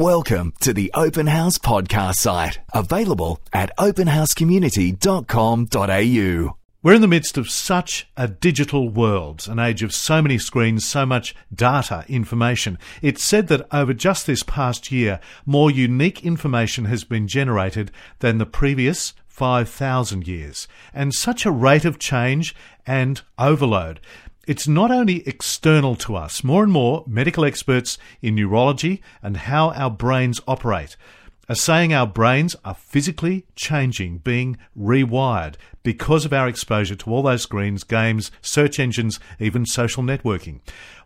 Welcome to the Open House podcast site, available at openhousecommunity.com.au. We're in the midst of such a digital world, an age of so many screens, so much data, information. It's said that over just this past year, more unique information has been generated than the previous 5,000 years. And such a rate of change and overload. It's not only external to us. More and more medical experts in neurology and how our brains operate are saying our brains are physically changing, being rewired because of our exposure to all those screens, games, search engines, even social networking.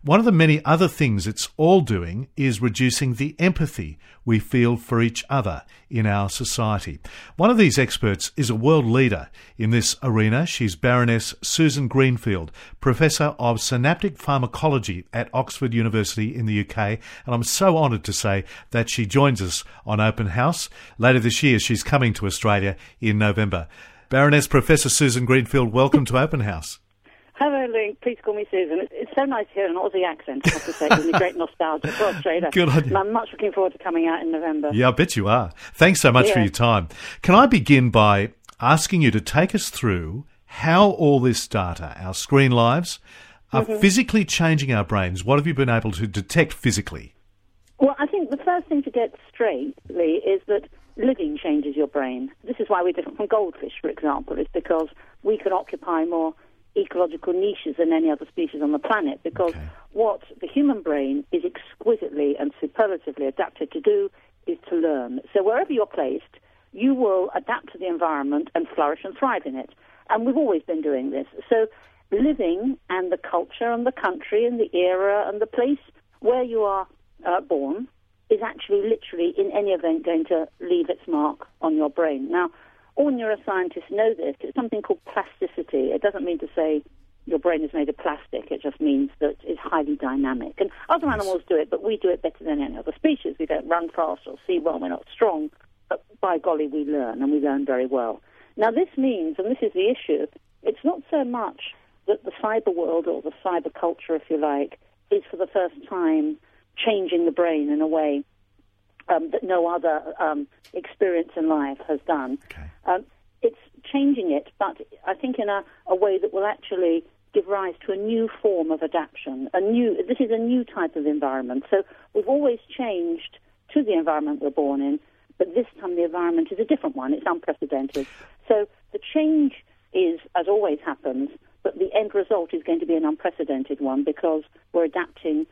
One of the many other things it's all doing is reducing the empathy we feel for each other in our society. One of these experts is a world leader in this arena. She's Baroness Susan Greenfield, Professor of Synaptic Pharmacology at Oxford University in the UK, and I'm so honoured to say that she joins us on Open House. Later this year, she's coming to Australia in November. Baroness Professor Susan Greenfield, welcome to Open House. Hello, Lou. Please call me Susan. It's so nice to hear an Aussie accent, I have to say. It's a great nostalgia for Australia. Good idea. And I'm much looking forward to coming out in November. Yeah, I bet you are. Thanks so much for your time. Can I begin by asking you to take us through how all this data, our screen lives, are physically changing our brains? What have you been able to detect physically? Well, I think the first thing to get straight, Lee, is that living changes your brain. This is why we're different from goldfish, for example. It's because we can occupy more ecological niches than any other species on the planet, because what the human brain is exquisitely and superlatively adapted to do is to learn. So wherever you're placed, you will adapt to the environment and flourish and thrive in it. And we've always been doing this. So living and the culture and the country and the era and the place where you are born is actually literally in any event going to leave its mark on your brain. Now, all neuroscientists know this. It's something called plasticity. It doesn't mean to say your brain is made of plastic. It just means that it's highly dynamic. And other animals do it, but we do it better than any other species. We don't run fast or see well. We're not strong. But by golly, we learn, and we learn very well. Now, this means, and this is the issue, it's not so much that the cyber world or the cyber culture, if you like, is for the first time changing the brain in a way that no other experience in life has done. It's changing it, but I think in a way that will actually give rise to a new form of adaptation. This is a new type of environment. So we've always changed to the environment we're born in, but this time the environment is a different one. It's unprecedented. So the change is, as always happens, but the end result is going to be an unprecedented one because we're adapting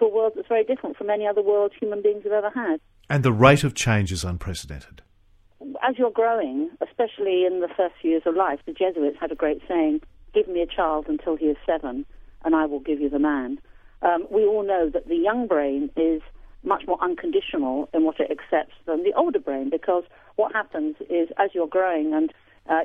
to a world that's very different from any other world human beings have ever had. And the rate of change is unprecedented. As you're growing, especially in the first few years of life, the Jesuits had a great saying, give me a child until he is 7 and I will give you the man. We all know that the young brain is much more unconditional in what it accepts than the older brain, because what happens is as you're growing and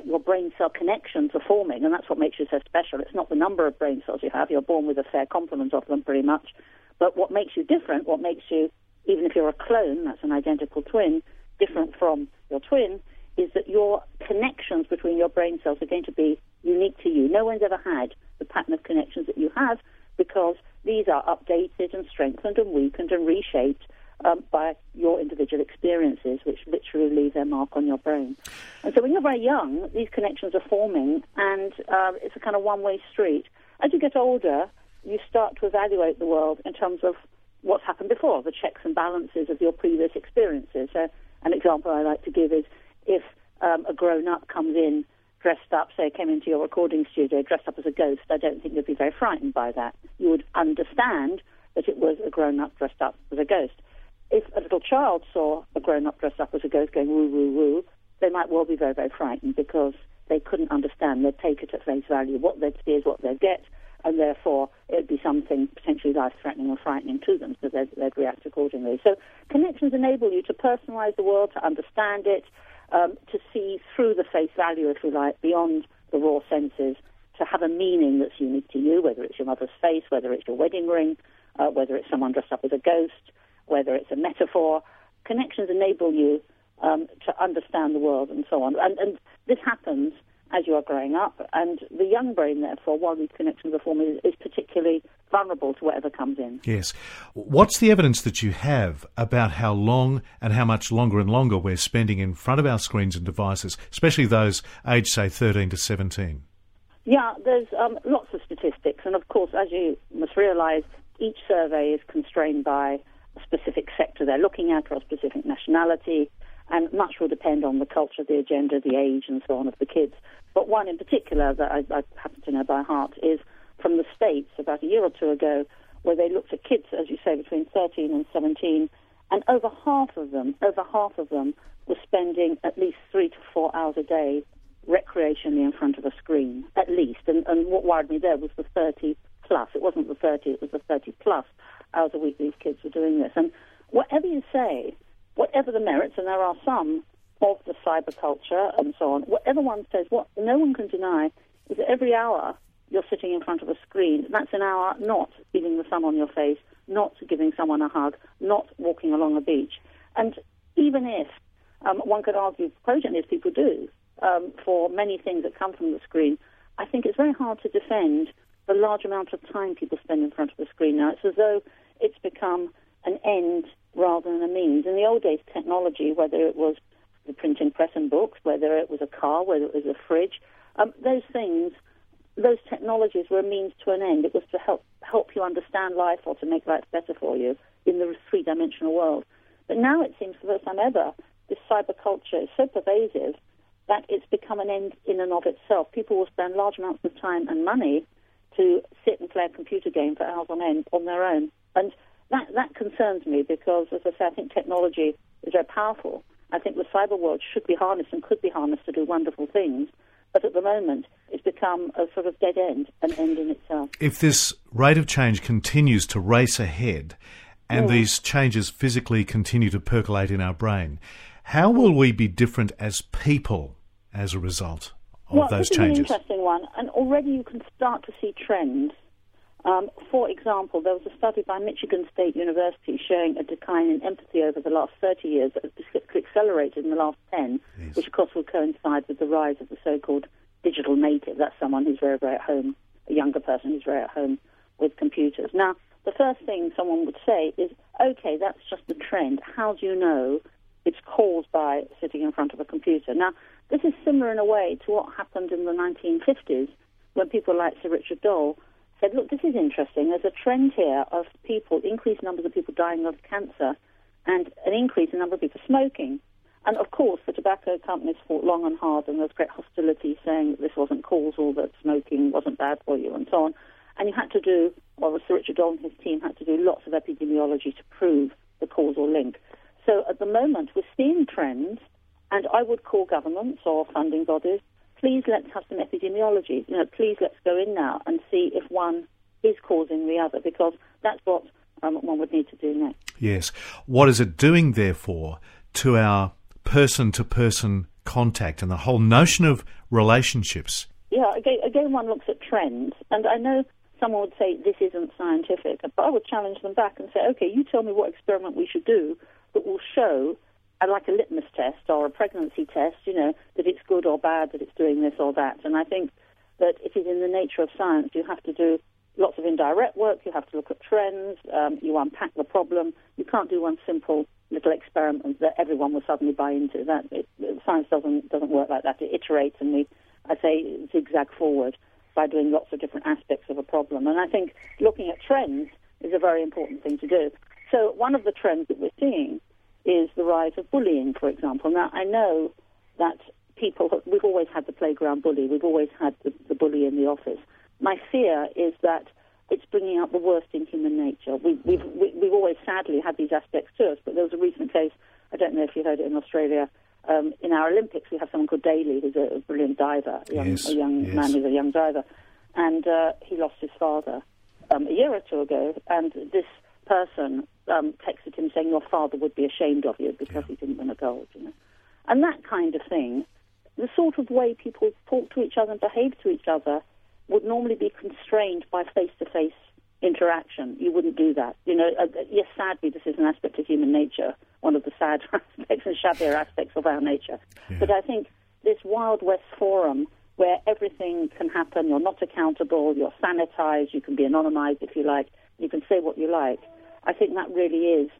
your brain cell connections are forming, and that's what makes you so special. It's not the number of brain cells you have. You're born with a fair complement of them pretty much. But what makes you different, what makes you, even if you're a clone, that's an identical twin, different from your twin, is that your connections between your brain cells are going to be unique to you. No one's ever had the pattern of connections that you have, because these are updated and strengthened and weakened and reshaped by your individual experiences, which literally leave their mark on your brain. And so when you're very young, these connections are forming, and it's a kind of one-way street. As you get older, you start to evaluate the world in terms of what's happened before, the checks and balances of your previous experiences. So an example I like to give is if a grown-up comes in dressed up, say came into your recording studio dressed up as a ghost, I don't think you'd be very frightened by that. You would understand that it was a grown-up dressed up as a ghost. If a little child saw a grown-up dressed up as a ghost going woo, woo, woo, they might well be very, very frightened because they couldn't understand. They'd take it at face value. What they'd see is what they'd get, and therefore it would be something potentially life-threatening or frightening to them, so they'd react accordingly. So connections enable you to personalise the world, to understand it, to see through the face value, if you like, beyond the raw senses, to have a meaning that's unique to you, whether it's your mother's face, whether it's your wedding ring, whether it's someone dressed up as a ghost, whether it's a metaphor. Connections enable you to understand the world and so on. And this happens as you are growing up. And the young brain, therefore, while these connections are forming, is particularly vulnerable to whatever comes in. Yes. What's the evidence that you have about how long and how much longer and longer we're spending in front of our screens and devices, especially those aged, say, 13 to 17? Yeah, there's lots of statistics. And, of course, as you must realise, each survey is constrained by a specific sector they're looking at or a specific nationality, and much will depend on the culture, the agenda, the age and so on of the kids. But one in particular that I happen to know by heart is from the States about a year or two ago, where they looked at kids, as you say, between 13 and 17, and over half of them were spending at least 3 to 4 hours a day recreationally in front of a screen, at least. And what worried me there was the 30-plus. It wasn't the 30, it was the 30-plus hours a week these kids were doing this. And whatever you say, whatever the merits, and there are some of the cyberculture and so on, whatever one says, what no one can deny is that every hour you're sitting in front of a screen, that's an hour not feeling the sun on your face, not giving someone a hug, not walking along a beach. And even if, one could argue cogently, as people do, for many things that come from the screen, I think it's very hard to defend the large amount of time people spend in front of the screen now. It's as though it's become an end rather than a means. In the old days, technology, whether it was the printing press and books, whether it was a car, whether it was a fridge, those technologies were a means to an end. It was to help you understand life or to make life better for you in the three-dimensional world. But now it seems for the first time ever, this cyberculture is so pervasive that it's become an end in and of itself. People will spend large amounts of time and money to sit and play a computer game for hours on end on their own. And that concerns me because, as I say, I think technology is very powerful. I think the cyber world should be harnessed and could be harnessed to do wonderful things. But at the moment, it's become a sort of dead end, an end in itself. If this rate of change continues to race ahead and these changes physically continue to percolate in our brain, how will we be different as people as a result of those changes? This is an interesting one, and already you can start to see trends. For example, there was a study by Michigan State University showing a decline in empathy over the last 30 years that has accelerated in the last 10, yes, which of course will coincide with the rise of the so-called digital native. That's someone who's very, very at home, a younger person who's very at home with computers. Now, the first thing someone would say is, okay, that's just the trend. How do you know it's caused by sitting in front of a computer? Now, this is similar in a way to what happened in the 1950s when people like Sir Richard Doll said, look, this is interesting. There's a trend here of people, increased numbers of people dying of cancer and an increase in the number of people smoking. And, of course, the tobacco companies fought long and hard and there was great hostility saying that this wasn't causal, that smoking wasn't bad for you and so on. And you had to do, well, Sir Richard Doll and his team had to do lots of epidemiology to prove the causal link. So at the moment, we're seeing trends, and I would call governments or funding bodies, please let's have some epidemiology. You know, please let's go in now and see if one is causing the other, because that's what one would need to do next. Yes. What is it doing, therefore, to our person-to-person contact and the whole notion of relationships? Yeah, again, one looks at trends, and I know someone would say this isn't scientific, but I would challenge them back and say, okay, you tell me what experiment we should do that will show, like a litmus test or a pregnancy test, you know, that it's good or bad, that it's doing this or that. And I think that it is in the nature of science. You have to do lots of indirect work. You have to look at trends. You unpack the problem. You can't do one simple little experiment that everyone will suddenly buy into. That science doesn't work like that. It iterates, and I say zigzag forward by doing lots of different aspects of a problem. And I think looking at trends is a very important thing to do. So one of the trends that we're seeing is the rise of bullying, for example. Now, I know that we've always had the playground bully. We've always had the bully in the office. My fear is that it's bringing out the worst in human nature. We've always, sadly, had these aspects to us, but there was a recent case, I don't know if you heard it in Australia, in our Olympics we have someone called Daly, who's a brilliant diver, a young man who's a young diver, and he lost his father a year or two ago, and this person texted him saying, your father would be ashamed of you because he didn't win a gold, you know. And that kind of thing, the sort of way people talk to each other and behave to each other would normally be constrained by face-to-face interaction. You wouldn't do that. You know, yes, sadly, this is an aspect of human nature, one of the sadder aspects and shabbier aspects of our nature. Yeah. But I think this Wild West forum where everything can happen. You're not accountable, you're sanitized, you can be anonymized if you like, you can say what you like. I think that really is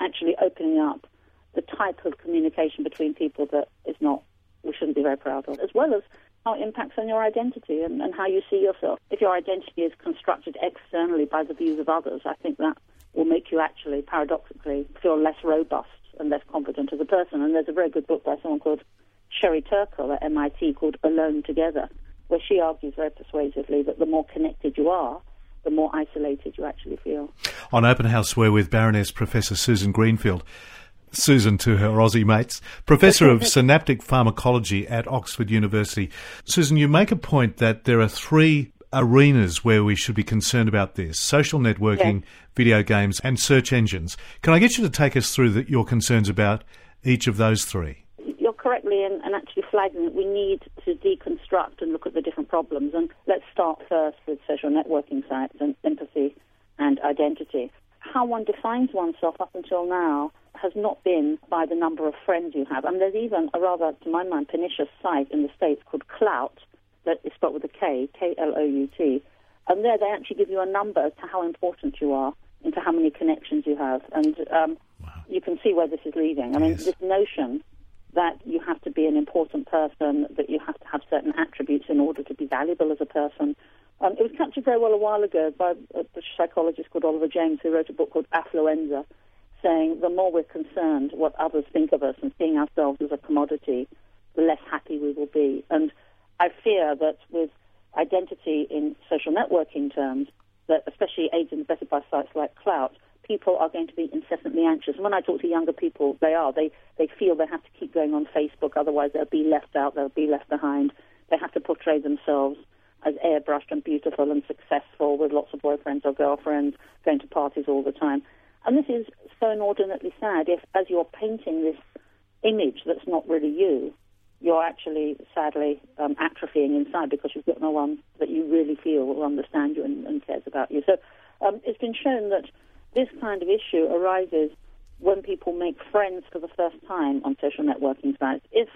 actually opening up the type of communication between people that is not, we shouldn't be very proud of, as well as how it impacts on your identity and how you see yourself. If your identity is constructed externally by the views of others, I think that will make you actually, paradoxically, feel less robust and less confident as a person. And there's a very good book by someone called Sherry Turkle at MIT called Alone Together, where she argues very persuasively that the more connected you are, the more isolated you actually feel. On Open House, we're with Baroness Professor Susan Greenfield. Susan to her Aussie mates, Professor of Synaptic Pharmacology at Oxford University. Susan, you make a point that there are three arenas where we should be concerned about this: social networking, video games, and search engines. Can I get you to take us through your concerns about each of those three? You're correctly and actually flagging that we need to deconstruct and look at the different problems. And let's start first with social networking sites and empathy and identity. How one defines oneself up until now has not been by the number of friends you have. I mean, there's even a rather, to my mind, pernicious site in the States called Klout, that is spelled with a K, Klout, and there they actually give you a number to how important you are and to how many connections you have. And you can see where this is leading. I mean, this notion that you have to be an important person, that you have to have certain attributes in order to be valuable as a person. It was captured very well a while ago by a psychologist called Oliver James, who wrote a book called Affluenza, saying the more we're concerned what others think of us and seeing ourselves as a commodity, the less happy we will be. And I fear that with identity in social networking terms, that especially aided and bettered by sites like Klout, people are going to be incessantly anxious. And when I talk to younger people, they feel they have to keep going on Facebook, otherwise they'll be left out, they'll be left behind. They have to portray themselves as airbrushed and beautiful and successful with lots of boyfriends or girlfriends, going to parties all the time. And this is so inordinately sad if, as you're painting this image that's not really you, you're actually, sadly, atrophying inside because you've got no one that you really feel will understand you and cares about you. So it's been shown that this kind of issue arises when people make friends for the first time on social networking sites. If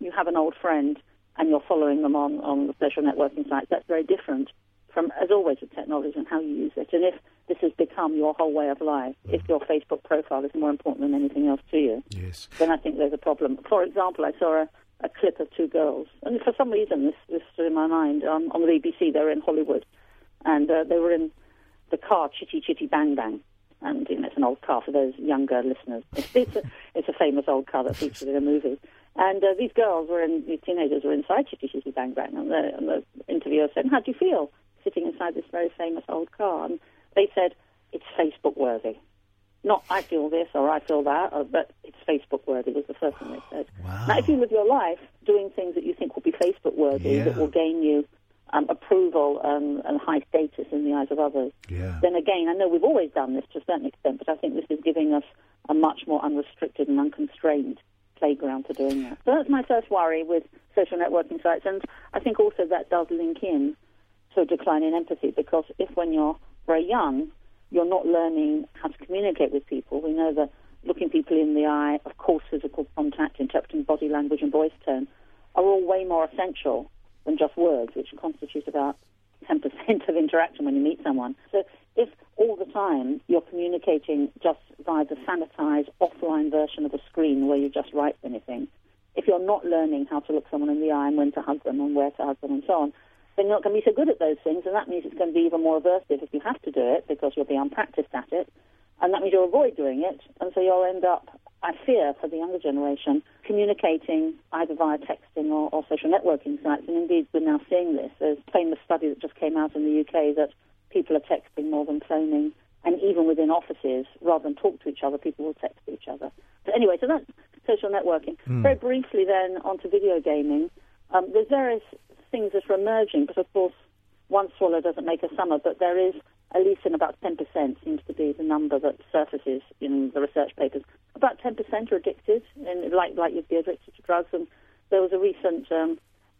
you have an old friend and you're following them on the social networking sites, that's very different from, as always, with technology and how you use it. And if this has become your whole way of life, if your Facebook profile is more important than anything else to you, then I think there's a problem. For example, I saw a clip of two girls, and for some reason, this stood in my mind, on the BBC, they were in Hollywood, and they were in the car Chitty Chitty Bang Bang. And you know, it's an old car for those younger listeners. It's a famous old car that featured in a movie. And these teenagers were inside Chitty Chitty Bang Bang, and the interviewer said, "How do you feel sitting inside this very famous old car?" And they said, "It's Facebook worthy." Not "I feel this" or "I feel that," but "it's Facebook worthy" was the first thing they said. Wow. Now, if you live your life doing things that you think will be Facebook worthy, that will gain you approval and high status in the eyes of others, then again, I know we've always done this to a certain extent, but I think this is giving us a much more unrestricted and unconstrained playground for doing that. So that's my first worry with social networking sites, and I think also that does link in to a decline in empathy, because if when you're very young, you're not learning how to communicate with people, we know that looking people in the eye, of course physical contact, interpreting body language and voice tone are all way more essential than just words, which constitute about 10% of interaction when you meet someone. So if all the time you're communicating just via the sanitized offline version of a screen where you just write anything, if you're not learning how to look someone in the eye and when to hug them and where to hug them and so on, then you're not going to be so good at those things, and that means it's going to be even more aversive if you have to do it because you'll be unpracticed at it, and that means you'll avoid doing it, and so you'll end up, I fear, for the younger generation, communicating either via texting or social networking sites, and indeed we're now seeing this. There's a famous study that just came out in the UK that people are texting more than phoning, and even within offices, rather than talk to each other, people will text each other. But anyway, so that's social networking. Very briefly then, onto video gaming. There's various things that are emerging, but of course, one swallow doesn't make a summer, but there is, at least in about 10% seems to be the number that surfaces in the research papers. About 10% are addicted, and like you'd be addicted to drugs. And there was a recent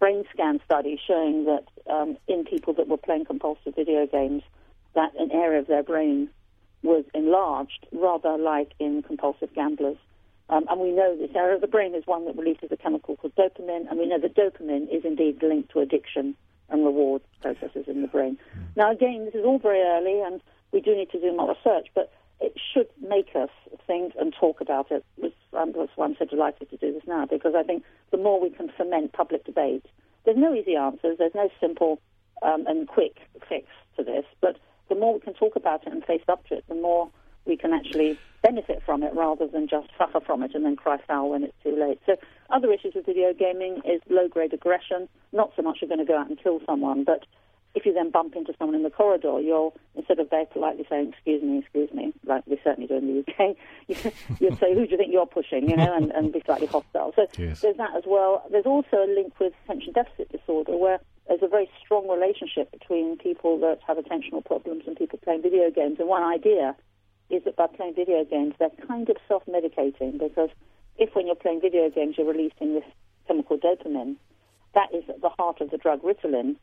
brain scan study showing that in people that were playing compulsive video games, that an area of their brain was enlarged, rather like in compulsive gamblers. And we know this area of the brain is one that releases a chemical called dopamine, and we know that dopamine is indeed linked to addiction and reward processes in the brain. Now, again, this is all very early, and we do need to do more research, but it should make us think and talk about it. That's why I'm so delighted to do this now, because I think the more we can ferment public debate, there's no easy answers, there's no simple and quick fix to this, but the more we can talk about it and face up to it, the more we can actually benefit from it rather than just suffer from it and then cry foul when it's too late. So other issues with video gaming is low-grade aggression. Not so much you're going to go out and kill someone, but if you then bump into someone in the corridor, you'll, instead of very politely saying, excuse me, like we certainly do in the UK, you'll say, who do you think you're pushing, you know, and be slightly hostile. So yes, there's that as well. There's also a link with attention deficit disorder where there's a very strong relationship between people that have attentional problems and people playing video games. And one idea is that by playing video games, they're kind of self-medicating, because if when you're playing video games, you're releasing this chemical dopamine, that is at the heart of the drug Ritalin.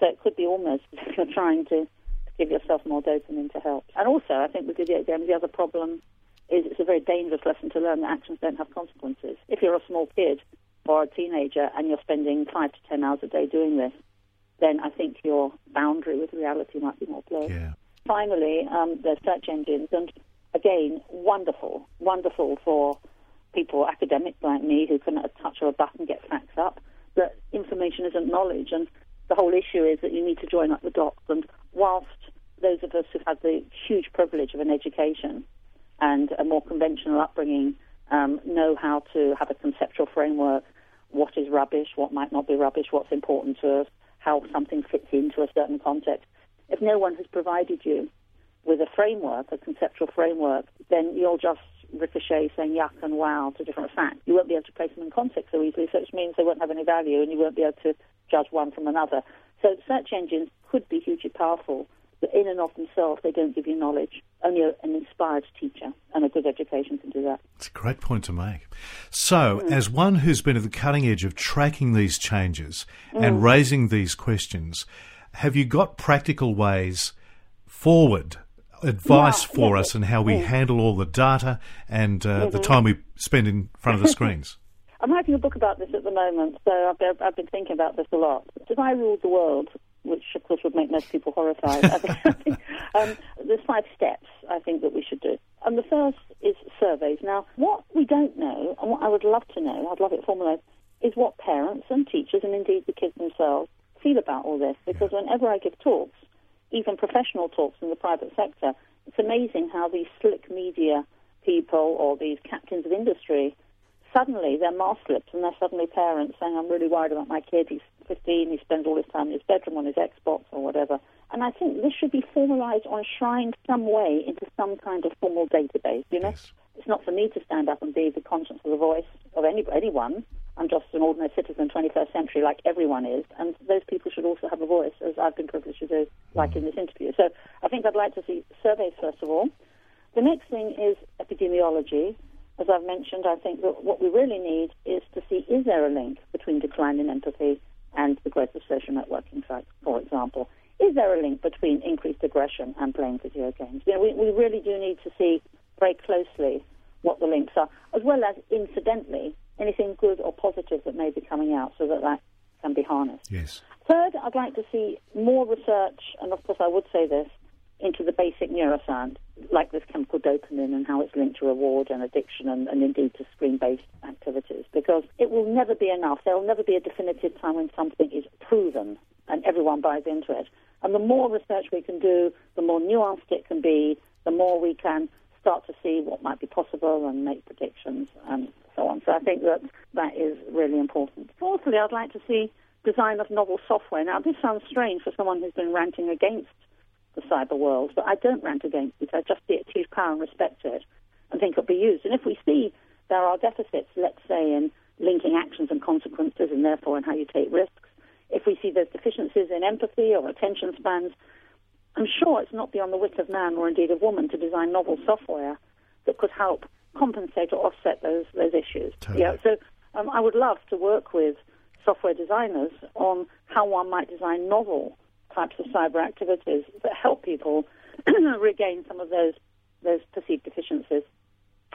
So it could be almost you're trying to give yourself more dopamine to help. And also, I think with video games, the other problem is it's a very dangerous lesson to learn that actions don't have consequences. If you're a small kid or a teenager and you're spending 5 to 10 hours a day doing this, then I think your boundary with reality might be more blurred. Yeah. Finally, there's search engines, and again, wonderful for people, academics like me, who can at a touch of a button get facts up, that information isn't knowledge, and the whole issue is that you need to join up the dots. And whilst those of us who've had the huge privilege of an education and a more conventional upbringing know how to have a conceptual framework, what is rubbish, what might not be rubbish, what's important to us, how something fits into a certain context, if no one has provided you with a framework, a conceptual framework, then you'll just ricochet saying yuck and wow to different facts. You won't be able to place them in context so easily, so which means they won't have any value and you won't be able to judge one from another. So search engines could be hugely powerful, but in and of themselves they don't give you knowledge. Only an inspired teacher and a good education can do that. It's a great point to make. So as one who's been at the cutting edge of tracking these changes and raising these questions, have you got practical ways forward, advice for us on how we handle all the data and the time we spend in front of the screens? I'm writing a book about this at the moment, so I've been thinking about this a lot. If I ruled the world, which of course would make most people horrified, there's 5 steps I think that we should do. And the first is surveys. Now, what we don't know, and what I would love to know, I'd love it formulated, is what parents and teachers, and indeed the kids themselves, feel about all this, because whenever I give talks, even professional talks in the private sector, it's amazing how these slick media people or these captains of industry, suddenly they're mask-lipped and they're suddenly parents saying, I'm really worried about my kid, he's 15, he spends all his time in his bedroom on his Xbox or whatever. And I think this should be formalised or enshrined some way into some kind of formal database, you know? Yes. It's not for me to stand up and be the conscience or the voice of anyone. I'm just an ordinary citizen, 21st century, like everyone is, and those people should also have a voice, as I've been privileged to do, like in this interview. So I think I'd like to see surveys, first of all. The next thing is epidemiology. As I've mentioned, I think that what we really need is to see, is there a link between decline in empathy and the growth of social networking sites, for example? Is there a link between increased aggression and playing video games? You know, we really do need to see very closely what the links are, as well as, incidentally, anything good or positive that may be coming out so that that can be harnessed. Yes. Third, I'd like to see more research, and of course I would say this, into the basic neuroscience, like this chemical dopamine and how it's linked to reward and addiction and indeed to screen-based activities, because it will never be enough. There will never be a definitive time when something is proven and everyone buys into it. And the more research we can do, the more nuanced it can be, the more we can start to see what might be possible and make predictions and so on. So I think that is really important. Fourthly, I'd like to see design of novel software. Now, this sounds strange for someone who's been ranting against the cyber world, but I don't rant against it. I just see it to use power and respect to it and think it'll be used. And if we see there are deficits, let's say, in linking actions and consequences and therefore in how you take risks, if we see there's deficiencies in empathy or attention spans, I'm sure it's not beyond the wit of man or indeed of woman to design novel software that could help compensate or offset those issues. Totally. Yeah. So I would love to work with software designers on how one might design novel types of cyber activities that help people regain some of those perceived deficiencies.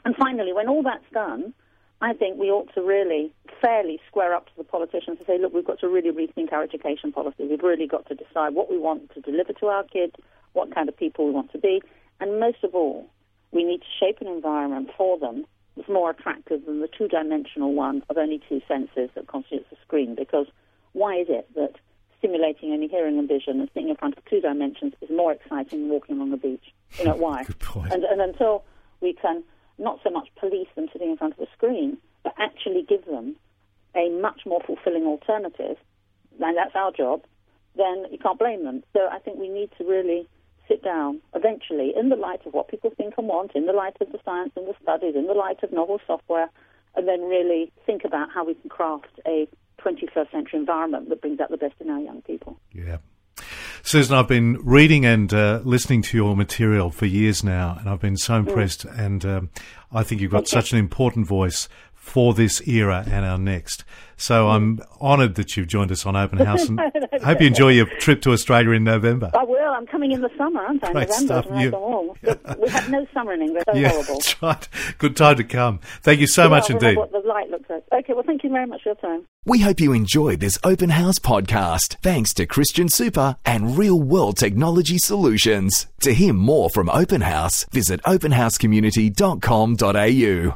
And finally, when all that's done, I think we ought to really fairly square up to the politicians and say, look, we've got to really rethink our education policy. We've really got to decide what we want to deliver to our kids, what kind of people we want to be. And most of all, we need to shape an environment for them that's more attractive than the two-dimensional one of only two senses that constitutes a screen. Because why is it that stimulating only hearing and vision and sitting in front of two dimensions is more exciting than walking along the beach? You know, why? Good point. And until we can not so much police them sitting in front of a screen, but actually give them a much more fulfilling alternative, and that's our job, then you can't blame them. So I think we need to really sit down eventually, in the light of what people think and want, in the light of the science and the studies, in the light of novel software, and then really think about how we can craft a 21st century environment that brings out the best in our young people. Yeah. Susan, I've been reading and listening to your material for years now, and I've been so impressed, and I think you've got such an important voice for this era and our next. So I'm honoured that you've joined us on Open House, and I hope you enjoy your trip to Australia in November. I will. I'm coming in the summer, aren't I? Great November, stuff. We have no summer in England. That's horrible. That's right. Good time to come. Thank you so much indeed. What the light looks like. Okay, well, thank you very much for your time. We hope you enjoyed this Open House podcast. Thanks to Christian Super and Real World Technology Solutions. To hear more from Open House, visit openhousecommunity.com.au.